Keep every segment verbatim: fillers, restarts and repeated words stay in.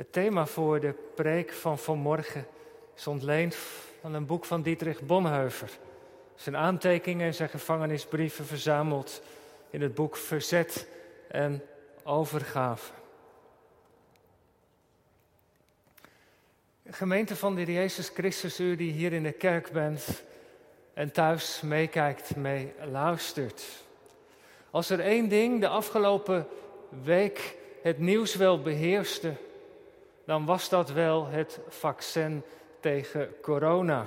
Het thema voor de preek van vanmorgen is ontleend van een boek van Dietrich Bonhoeffer. Zijn aantekeningen en zijn gevangenisbrieven verzameld in het boek Verzet en Overgave. Gemeente van de Jezus Christus, u die hier in de kerk bent en thuis meekijkt, meeluistert. Als er één ding de afgelopen week het nieuws wel beheerste, dan was dat wel het vaccin tegen corona.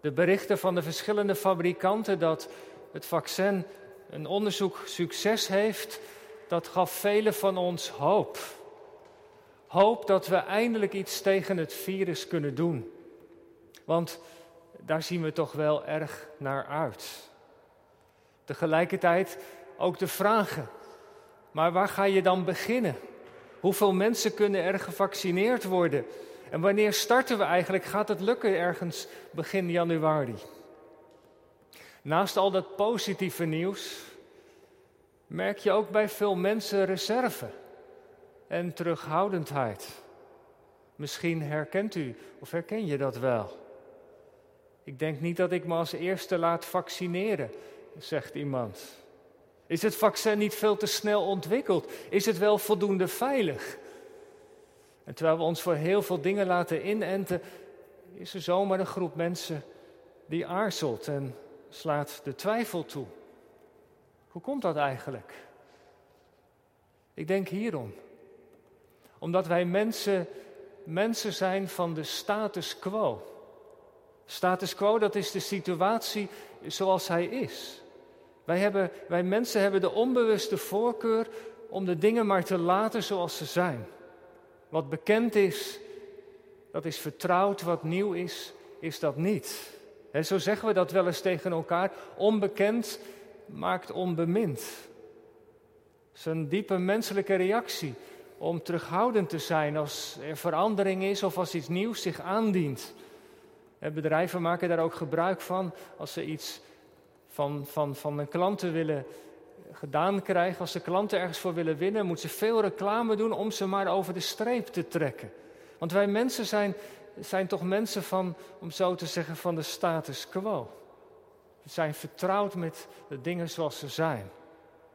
De berichten van de verschillende fabrikanten dat het vaccin een onderzoek succes heeft, dat gaf velen van ons hoop. Hoop dat we eindelijk iets tegen het virus kunnen doen. Want daar zien we toch wel erg naar uit. Tegelijkertijd ook de vragen. Maar waar ga je dan beginnen? Hoeveel mensen kunnen er gevaccineerd worden? En wanneer starten we eigenlijk? Gaat het lukken ergens begin januari? Naast al dat positieve nieuws merk je ook bij veel mensen reserve en terughoudendheid. Misschien herkent u of herken je dat wel. Ik denk niet dat ik me als eerste laat vaccineren, zegt iemand. Is het vaccin niet veel te snel ontwikkeld? Is het wel voldoende veilig? En terwijl we ons voor heel veel dingen laten inenten, is er zomaar een groep mensen die aarzelt en slaat de twijfel toe. Hoe komt dat eigenlijk? Ik denk hierom. Omdat wij mensen, mensen zijn van de status quo. Status quo, dat is de situatie zoals hij is. Wij, hebben, wij mensen hebben de onbewuste voorkeur om de dingen maar te laten zoals ze zijn. Wat bekend is, dat is vertrouwd. Wat nieuw is, is dat niet. He, zo zeggen we dat wel eens tegen elkaar. Onbekend maakt onbemind. Het is een diepe menselijke reactie om terughoudend te zijn als er verandering is of als iets nieuws zich aandient. En bedrijven maken daar ook gebruik van als ze iets van, van, van hun klanten willen gedaan krijgen. Als de klanten ergens voor willen winnen, moeten ze veel reclame doen om ze maar over de streep te trekken. Want wij mensen zijn, zijn toch mensen van, om zo te zeggen, van de status quo. We zijn vertrouwd met de dingen zoals ze zijn.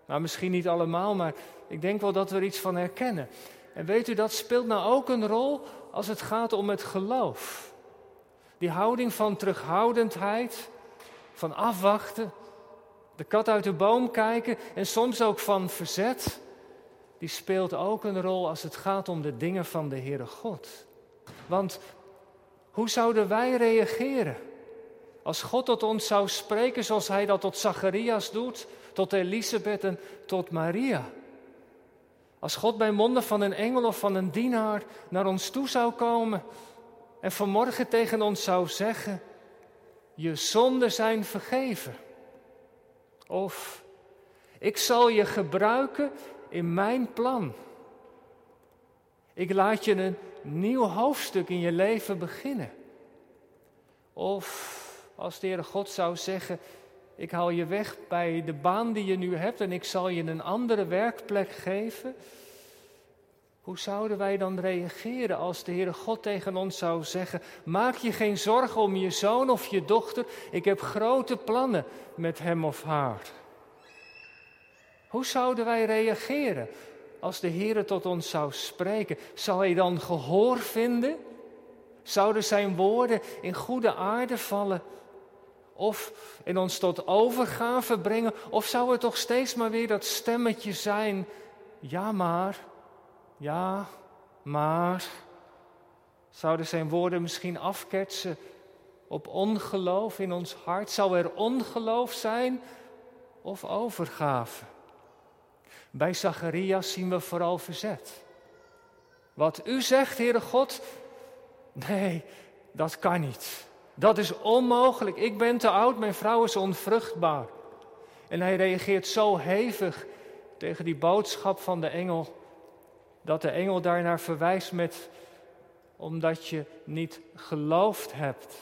Nou, misschien niet allemaal, maar ik denk wel dat we er iets van herkennen. En weet u, dat speelt nou ook een rol als het gaat om het geloof. Die houding van terughoudendheid, van afwachten, de kat uit de boom kijken en soms ook van verzet, die speelt ook een rol als het gaat om de dingen van de Heere God. Want hoe zouden wij reageren als God tot ons zou spreken zoals hij dat tot Zacharias doet, tot Elisabeth en tot Maria? Als God bij monden van een engel of van een dienaar naar ons toe zou komen en vanmorgen tegen ons zou zeggen, je zonden zijn vergeven. Of, ik zal je gebruiken in mijn plan. Ik laat je een nieuw hoofdstuk in je leven beginnen. Of, als de Heere God zou zeggen, ik haal je weg bij de baan die je nu hebt en ik zal je een andere werkplek geven. Hoe zouden wij dan reageren als de Heere God tegen ons zou zeggen, maak je geen zorgen om je zoon of je dochter, ik heb grote plannen met hem of haar. Hoe zouden wij reageren als de Heere tot ons zou spreken? Zou hij dan gehoor vinden? Zouden zijn woorden in goede aarde vallen? Of in ons tot overgave brengen? Of zou er toch steeds maar weer dat stemmetje zijn, ja maar... Ja, maar zouden zijn woorden misschien afketsen op ongeloof in ons hart? Zou er ongeloof zijn of overgave? Bij Zacharias zien we vooral verzet. Wat u zegt, Heere God, nee, dat kan niet. Dat is onmogelijk. Ik ben te oud, mijn vrouw is onvruchtbaar. En hij reageert zo hevig tegen die boodschap van de engel, dat de engel daarnaar verwijst met, omdat je niet geloofd hebt.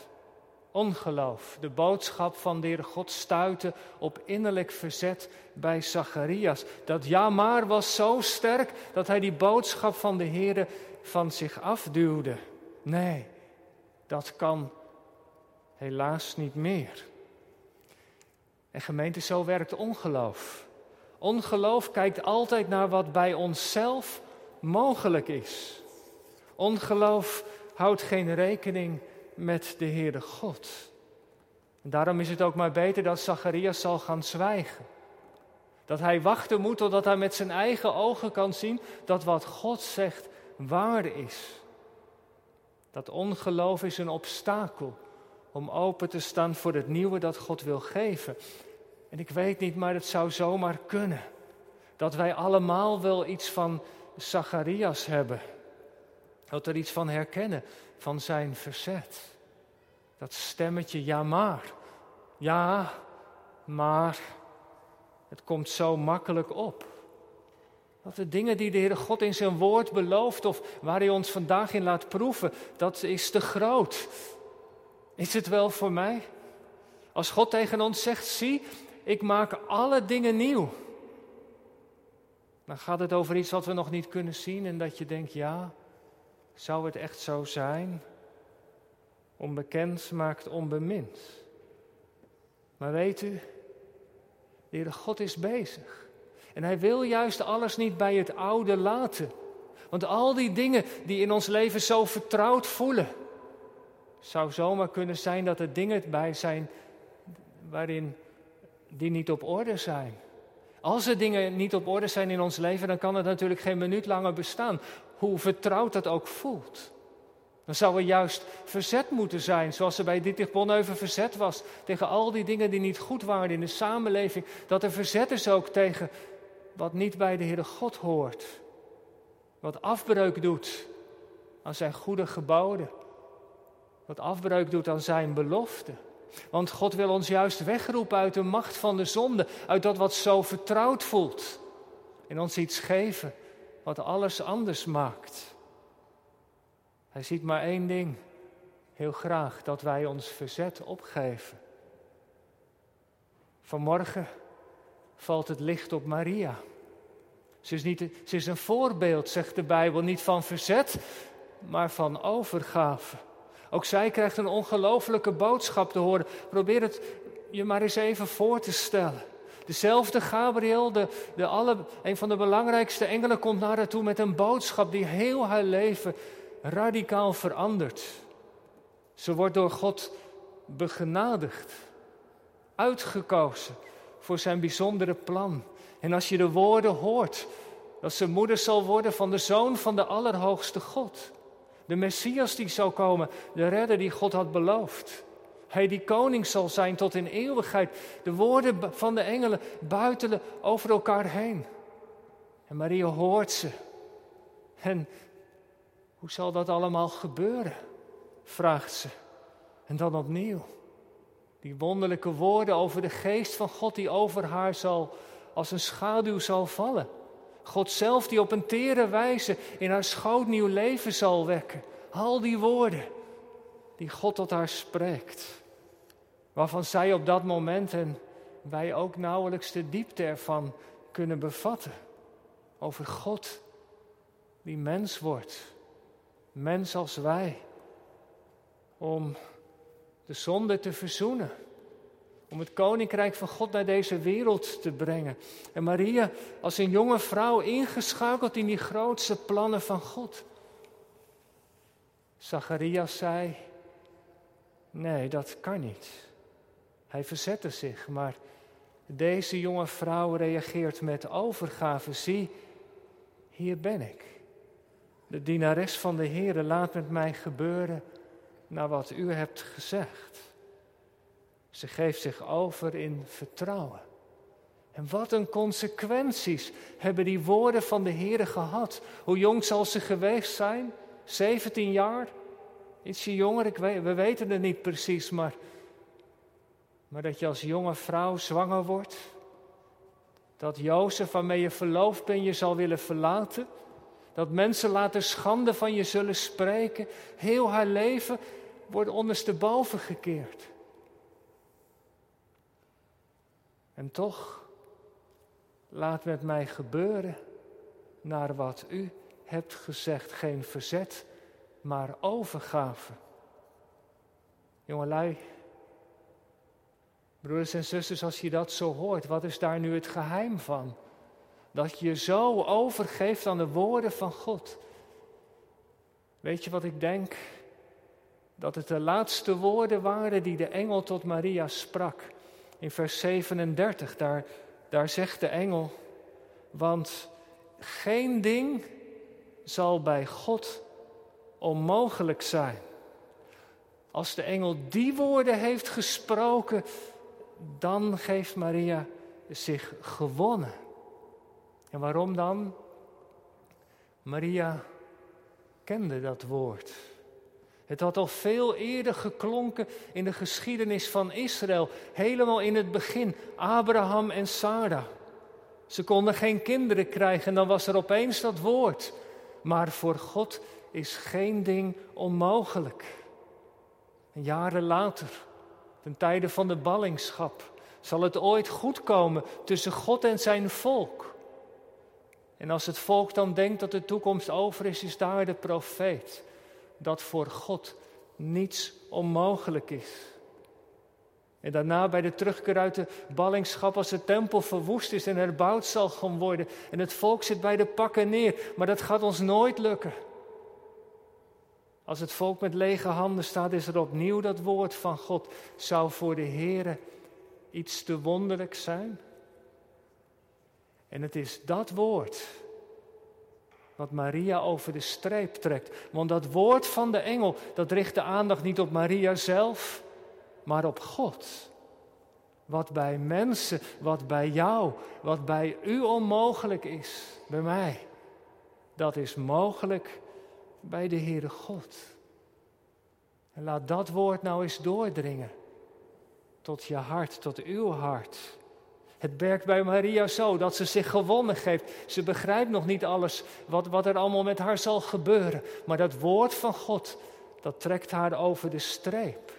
Ongeloof, de boodschap van de Heere God stuitte op innerlijk verzet bij Zacharias. Dat ja maar was zo sterk dat hij die boodschap van de Heere van zich afduwde. Nee, dat kan helaas niet meer. En gemeente, zo werkt ongeloof. Ongeloof kijkt altijd naar wat bij onszelf mogelijk is. Ongeloof houdt geen rekening met de Heere God. En daarom is het ook maar beter dat Zacharias zal gaan zwijgen. Dat hij wachten moet totdat hij met zijn eigen ogen kan zien dat wat God zegt waar is. Dat ongeloof is een obstakel om open te staan voor het nieuwe dat God wil geven. En ik weet niet, maar het zou zomaar kunnen. Dat wij allemaal wel iets van Zacharias hebben. Dat er iets van herkennen, van zijn verzet. Dat stemmetje, ja maar. Ja, maar. Het komt zo makkelijk op. Dat de dingen die de Heere God in zijn woord belooft, of waar hij ons vandaag in laat proeven, dat is te groot. Is het wel voor mij? Als God tegen ons zegt, zie, ik maak alle dingen nieuw. Dan gaat het over iets wat we nog niet kunnen zien en dat je denkt, ja, zou het echt zo zijn? Onbekend maakt onbemind. Maar weet u, de Heere God is bezig. En hij wil juist alles niet bij het oude laten. Want al die dingen die in ons leven zo vertrouwd voelen, zou zomaar kunnen zijn dat er dingen bij zijn waarin die niet op orde zijn. Als er dingen niet op orde zijn in ons leven, dan kan het natuurlijk geen minuut langer bestaan. Hoe vertrouwd dat ook voelt. Dan zou er juist verzet moeten zijn, zoals er bij Dietrich Bonhoeffer verzet was, tegen al die dingen die niet goed waren in de samenleving. Dat er verzet is ook tegen wat niet bij de Heere God hoort. Wat afbreuk doet aan zijn goede geboden. Wat afbreuk doet aan zijn belofte. Want God wil ons juist wegroepen uit de macht van de zonde. Uit dat wat zo vertrouwd voelt. En ons iets geven wat alles anders maakt. Hij ziet maar één ding. Heel graag dat wij ons verzet opgeven. Vanmorgen valt het licht op Maria. Ze is, niet, ze is een voorbeeld, zegt de Bijbel. Niet van verzet, maar van overgave. Ook zij krijgt een ongelofelijke boodschap te horen. Probeer het je maar eens even voor te stellen. Dezelfde Gabriel, de, de alle, een van de belangrijkste engelen, komt naar haar toe met een boodschap die heel haar leven radicaal verandert. Ze wordt door God begenadigd, uitgekozen voor zijn bijzondere plan. En als je de woorden hoort, dat ze moeder zal worden van de Zoon van de Allerhoogste God. De Messias die zou komen, de redder die God had beloofd. Hij die koning zal zijn tot in eeuwigheid. De woorden van de engelen buitelen over elkaar heen. En Maria hoort ze. En hoe zal dat allemaal gebeuren? Vraagt ze. En dan opnieuw. Die wonderlijke woorden over de geest van God die over haar zal als een schaduw zal vallen. God zelf die op een tere wijze in haar schoot nieuw leven zal wekken. Al die woorden die God tot haar spreekt. Waarvan zij op dat moment en wij ook nauwelijks de diepte ervan kunnen bevatten. Over God die mens wordt. Mens als wij. Om de zonde te verzoenen. Om het koninkrijk van God naar deze wereld te brengen. En Maria als een jonge vrouw ingeschakeld in die grootste plannen van God. Zacharias zei, nee, dat kan niet. Hij verzette zich, maar deze jonge vrouw reageert met overgave. Zie, hier ben ik. De dienares van de Heere, laat met mij gebeuren naar wat u hebt gezegd. Ze geeft zich over in vertrouwen. En wat een consequenties hebben die woorden van de Heere gehad. Hoe jong zal ze geweest zijn? zeventien jaar? Ietsje jonger, ik weet, we weten het niet precies, maar, maar dat je als jonge vrouw zwanger wordt. Dat Jozef, waarmee je verloofd bent, je zal willen verlaten. Dat mensen later schande van je zullen spreken. Heel haar leven wordt ondersteboven gekeerd. En toch, laat met mij gebeuren naar wat u hebt gezegd. Geen verzet, maar overgave. Jongelui, broeders en zusters, als je dat zo hoort, wat is daar nu het geheim van? Dat je zo overgeeft aan de woorden van God. Weet je wat ik denk? Dat het de laatste woorden waren die de engel tot Maria sprak. In vers zevenendertig, daar, daar zegt de engel: want geen ding zal bij God onmogelijk zijn. Als de engel die woorden heeft gesproken, dan geeft Maria zich gewonnen. En waarom dan? Maria kende dat woord. Het had al veel eerder geklonken in de geschiedenis van Israël. Helemaal in het begin. Abraham en Sarah. Ze konden geen kinderen krijgen en dan was er opeens dat woord. Maar voor God is geen ding onmogelijk. En jaren later, ten tijde van de ballingschap, zal het ooit goed komen tussen God en zijn volk. En als het volk dan denkt dat de toekomst over is, is daar de profeet. Dat voor God niets onmogelijk is. En daarna bij de terugkeer uit de ballingschap, als de tempel verwoest is en herbouwd zal gaan worden. En het volk zit bij de pakken neer, maar dat gaat ons nooit lukken. Als het volk met lege handen staat, is er opnieuw dat woord van God. Zou voor de Heere iets te wonderlijk zijn? En het is dat woord wat Maria over de streep trekt. Want dat woord van de engel, dat richt de aandacht niet op Maria zelf, maar op God. Wat bij mensen, wat bij jou, wat bij u onmogelijk is, bij mij, dat is mogelijk bij de Heere God. En laat dat woord nou eens doordringen tot je hart, tot uw hart. Het werkt bij Maria zo, dat ze zich gewonnen geeft. Ze begrijpt nog niet alles wat, wat er allemaal met haar zal gebeuren. Maar dat woord van God, dat trekt haar over de streep.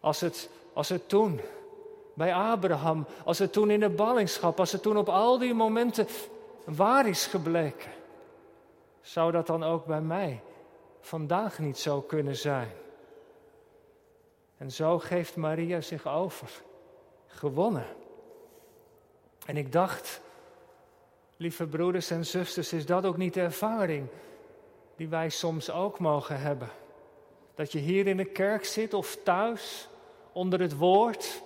Als het, als het toen bij Abraham, als het toen in de ballingschap, als het toen op al die momenten waar is gebleken, zou dat dan ook bij mij vandaag niet zo kunnen zijn? En zo geeft Maria zich over. Gewonnen. En ik dacht, lieve broeders en zusters, is dat ook niet de ervaring die wij soms ook mogen hebben? Dat je hier in de kerk zit of thuis, onder het woord.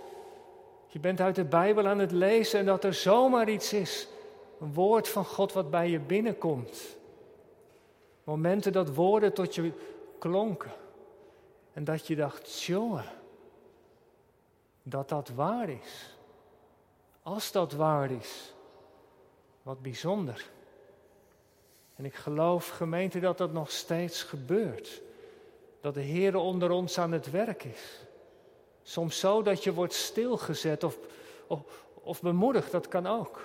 Je bent uit de Bijbel aan het lezen en dat er zomaar iets is. Een woord van God wat bij je binnenkomt. Momenten dat woorden tot je klonken. En dat je dacht, jongen, dat dat waar is. Als dat waar is, wat bijzonder. En ik geloof, gemeente, dat dat nog steeds gebeurt. Dat de Heere onder ons aan het werk is. Soms zo dat je wordt stilgezet of, of, of bemoedigd, dat kan ook.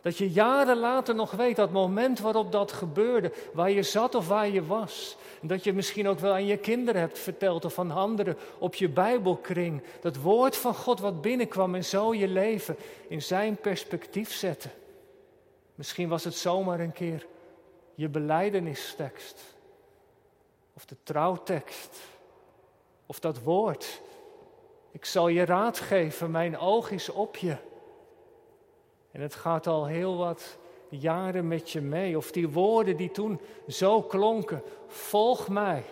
Dat je jaren later nog weet, dat moment waarop dat gebeurde, waar je zat of waar je was. En dat je misschien ook wel aan je kinderen hebt verteld of aan anderen op je Bijbelkring. Dat woord van God wat binnenkwam en zo je leven in zijn perspectief zette. Misschien was het zomaar een keer je belijdenistekst. Of de trouwtekst. Of dat woord. Ik zal je raad geven, mijn oog is op je. En het gaat al heel wat jaren met je mee. Of die woorden die toen zo klonken. Volg mij.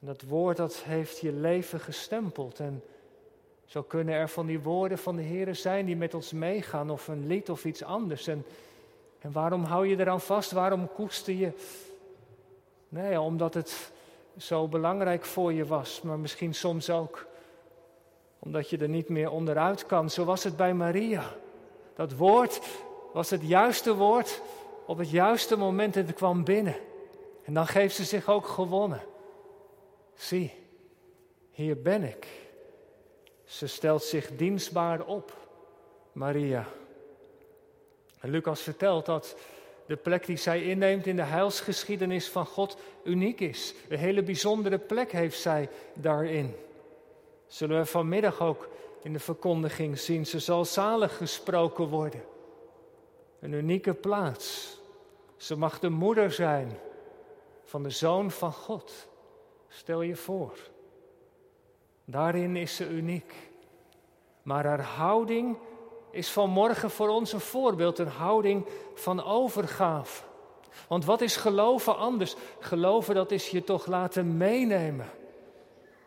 En dat woord dat heeft je leven gestempeld. En zo kunnen er van die woorden van de Heere zijn die met ons meegaan. Of een lied of iets anders. En, en waarom hou je eraan vast? Waarom koester je? Nee, omdat het zo belangrijk voor je was. Maar misschien soms ook omdat je er niet meer onderuit kan. Zo was het bij Maria. Dat woord was het juiste woord op het juiste moment en het kwam binnen. En dan geeft ze zich ook gewonnen. Zie, hier ben ik. Ze stelt zich dienstbaar op, Maria. En Lucas vertelt dat de plek die zij inneemt in de heilsgeschiedenis van God, uniek is. Een hele bijzondere plek heeft zij daarin. Zullen we vanmiddag ook in de verkondiging zien. Ze zal zalig gesproken worden. Een unieke plaats. Ze mag de moeder zijn van de Zoon van God. Stel je voor. Daarin is ze uniek. Maar haar houding is vanmorgen voor ons een voorbeeld. Een houding van overgave. Want wat is geloven anders? Geloven, dat is je toch laten meenemen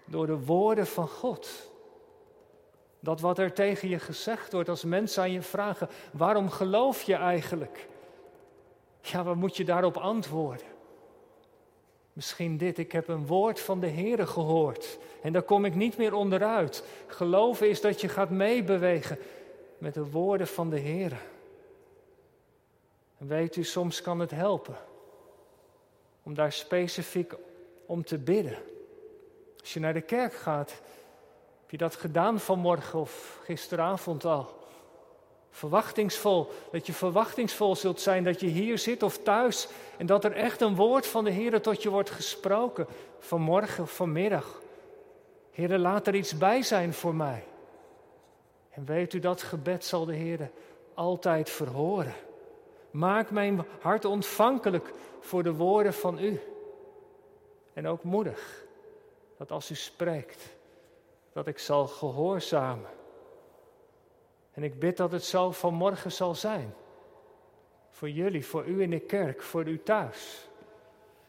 door de woorden van God. Dat wat er tegen je gezegd wordt, als mensen aan je vragen, waarom geloof je eigenlijk? Ja, wat moet je daarop antwoorden? Misschien dit, ik heb een woord van de Heere gehoord en daar kom ik niet meer onderuit. Geloven is dat je gaat meebewegen met de woorden van de Heere. En weet u, soms kan het helpen om daar specifiek om te bidden. Als je naar de kerk gaat, heb je dat gedaan vanmorgen of gisteravond al? Verwachtingsvol, dat je verwachtingsvol zult zijn, dat je hier zit of thuis en dat er echt een woord van de Heere tot je wordt gesproken, vanmorgen, vanmiddag. Heere, laat er iets bij zijn voor mij. En weet u, dat gebed zal de Heere altijd verhoren. Maak mijn hart ontvankelijk voor de woorden van u. En ook moedig, dat als u spreekt, dat ik zal gehoorzamen. En ik bid dat het zo vanmorgen zal zijn. Voor jullie, voor u in de kerk, voor u thuis.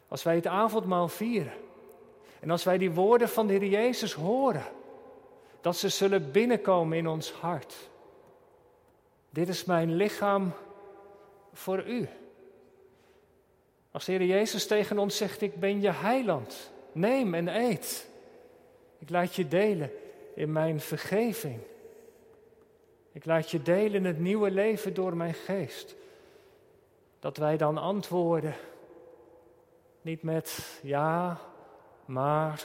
Als wij het avondmaal vieren. En als wij die woorden van de Heer Jezus horen. Dat ze zullen binnenkomen in ons hart. Dit is mijn lichaam voor u. Als de Heer Jezus tegen ons zegt, ik ben je heiland. Neem en eet. Ik laat je delen in mijn vergeving. Ik laat je delen het nieuwe leven door mijn geest. Dat wij dan antwoorden. Niet met ja, maar.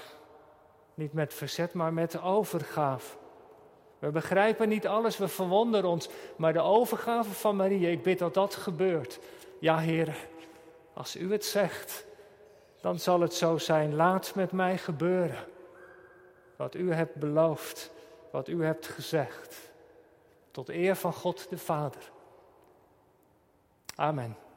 Niet met verzet, maar met overgave. We begrijpen niet alles, we verwonderen ons. Maar de overgave van Maria, ik bid dat dat gebeurt. Ja, Heere, als u het zegt, dan zal het zo zijn. Laat met mij gebeuren. Wat u hebt beloofd, wat u hebt gezegd. Tot eer van God de Vader. Amen.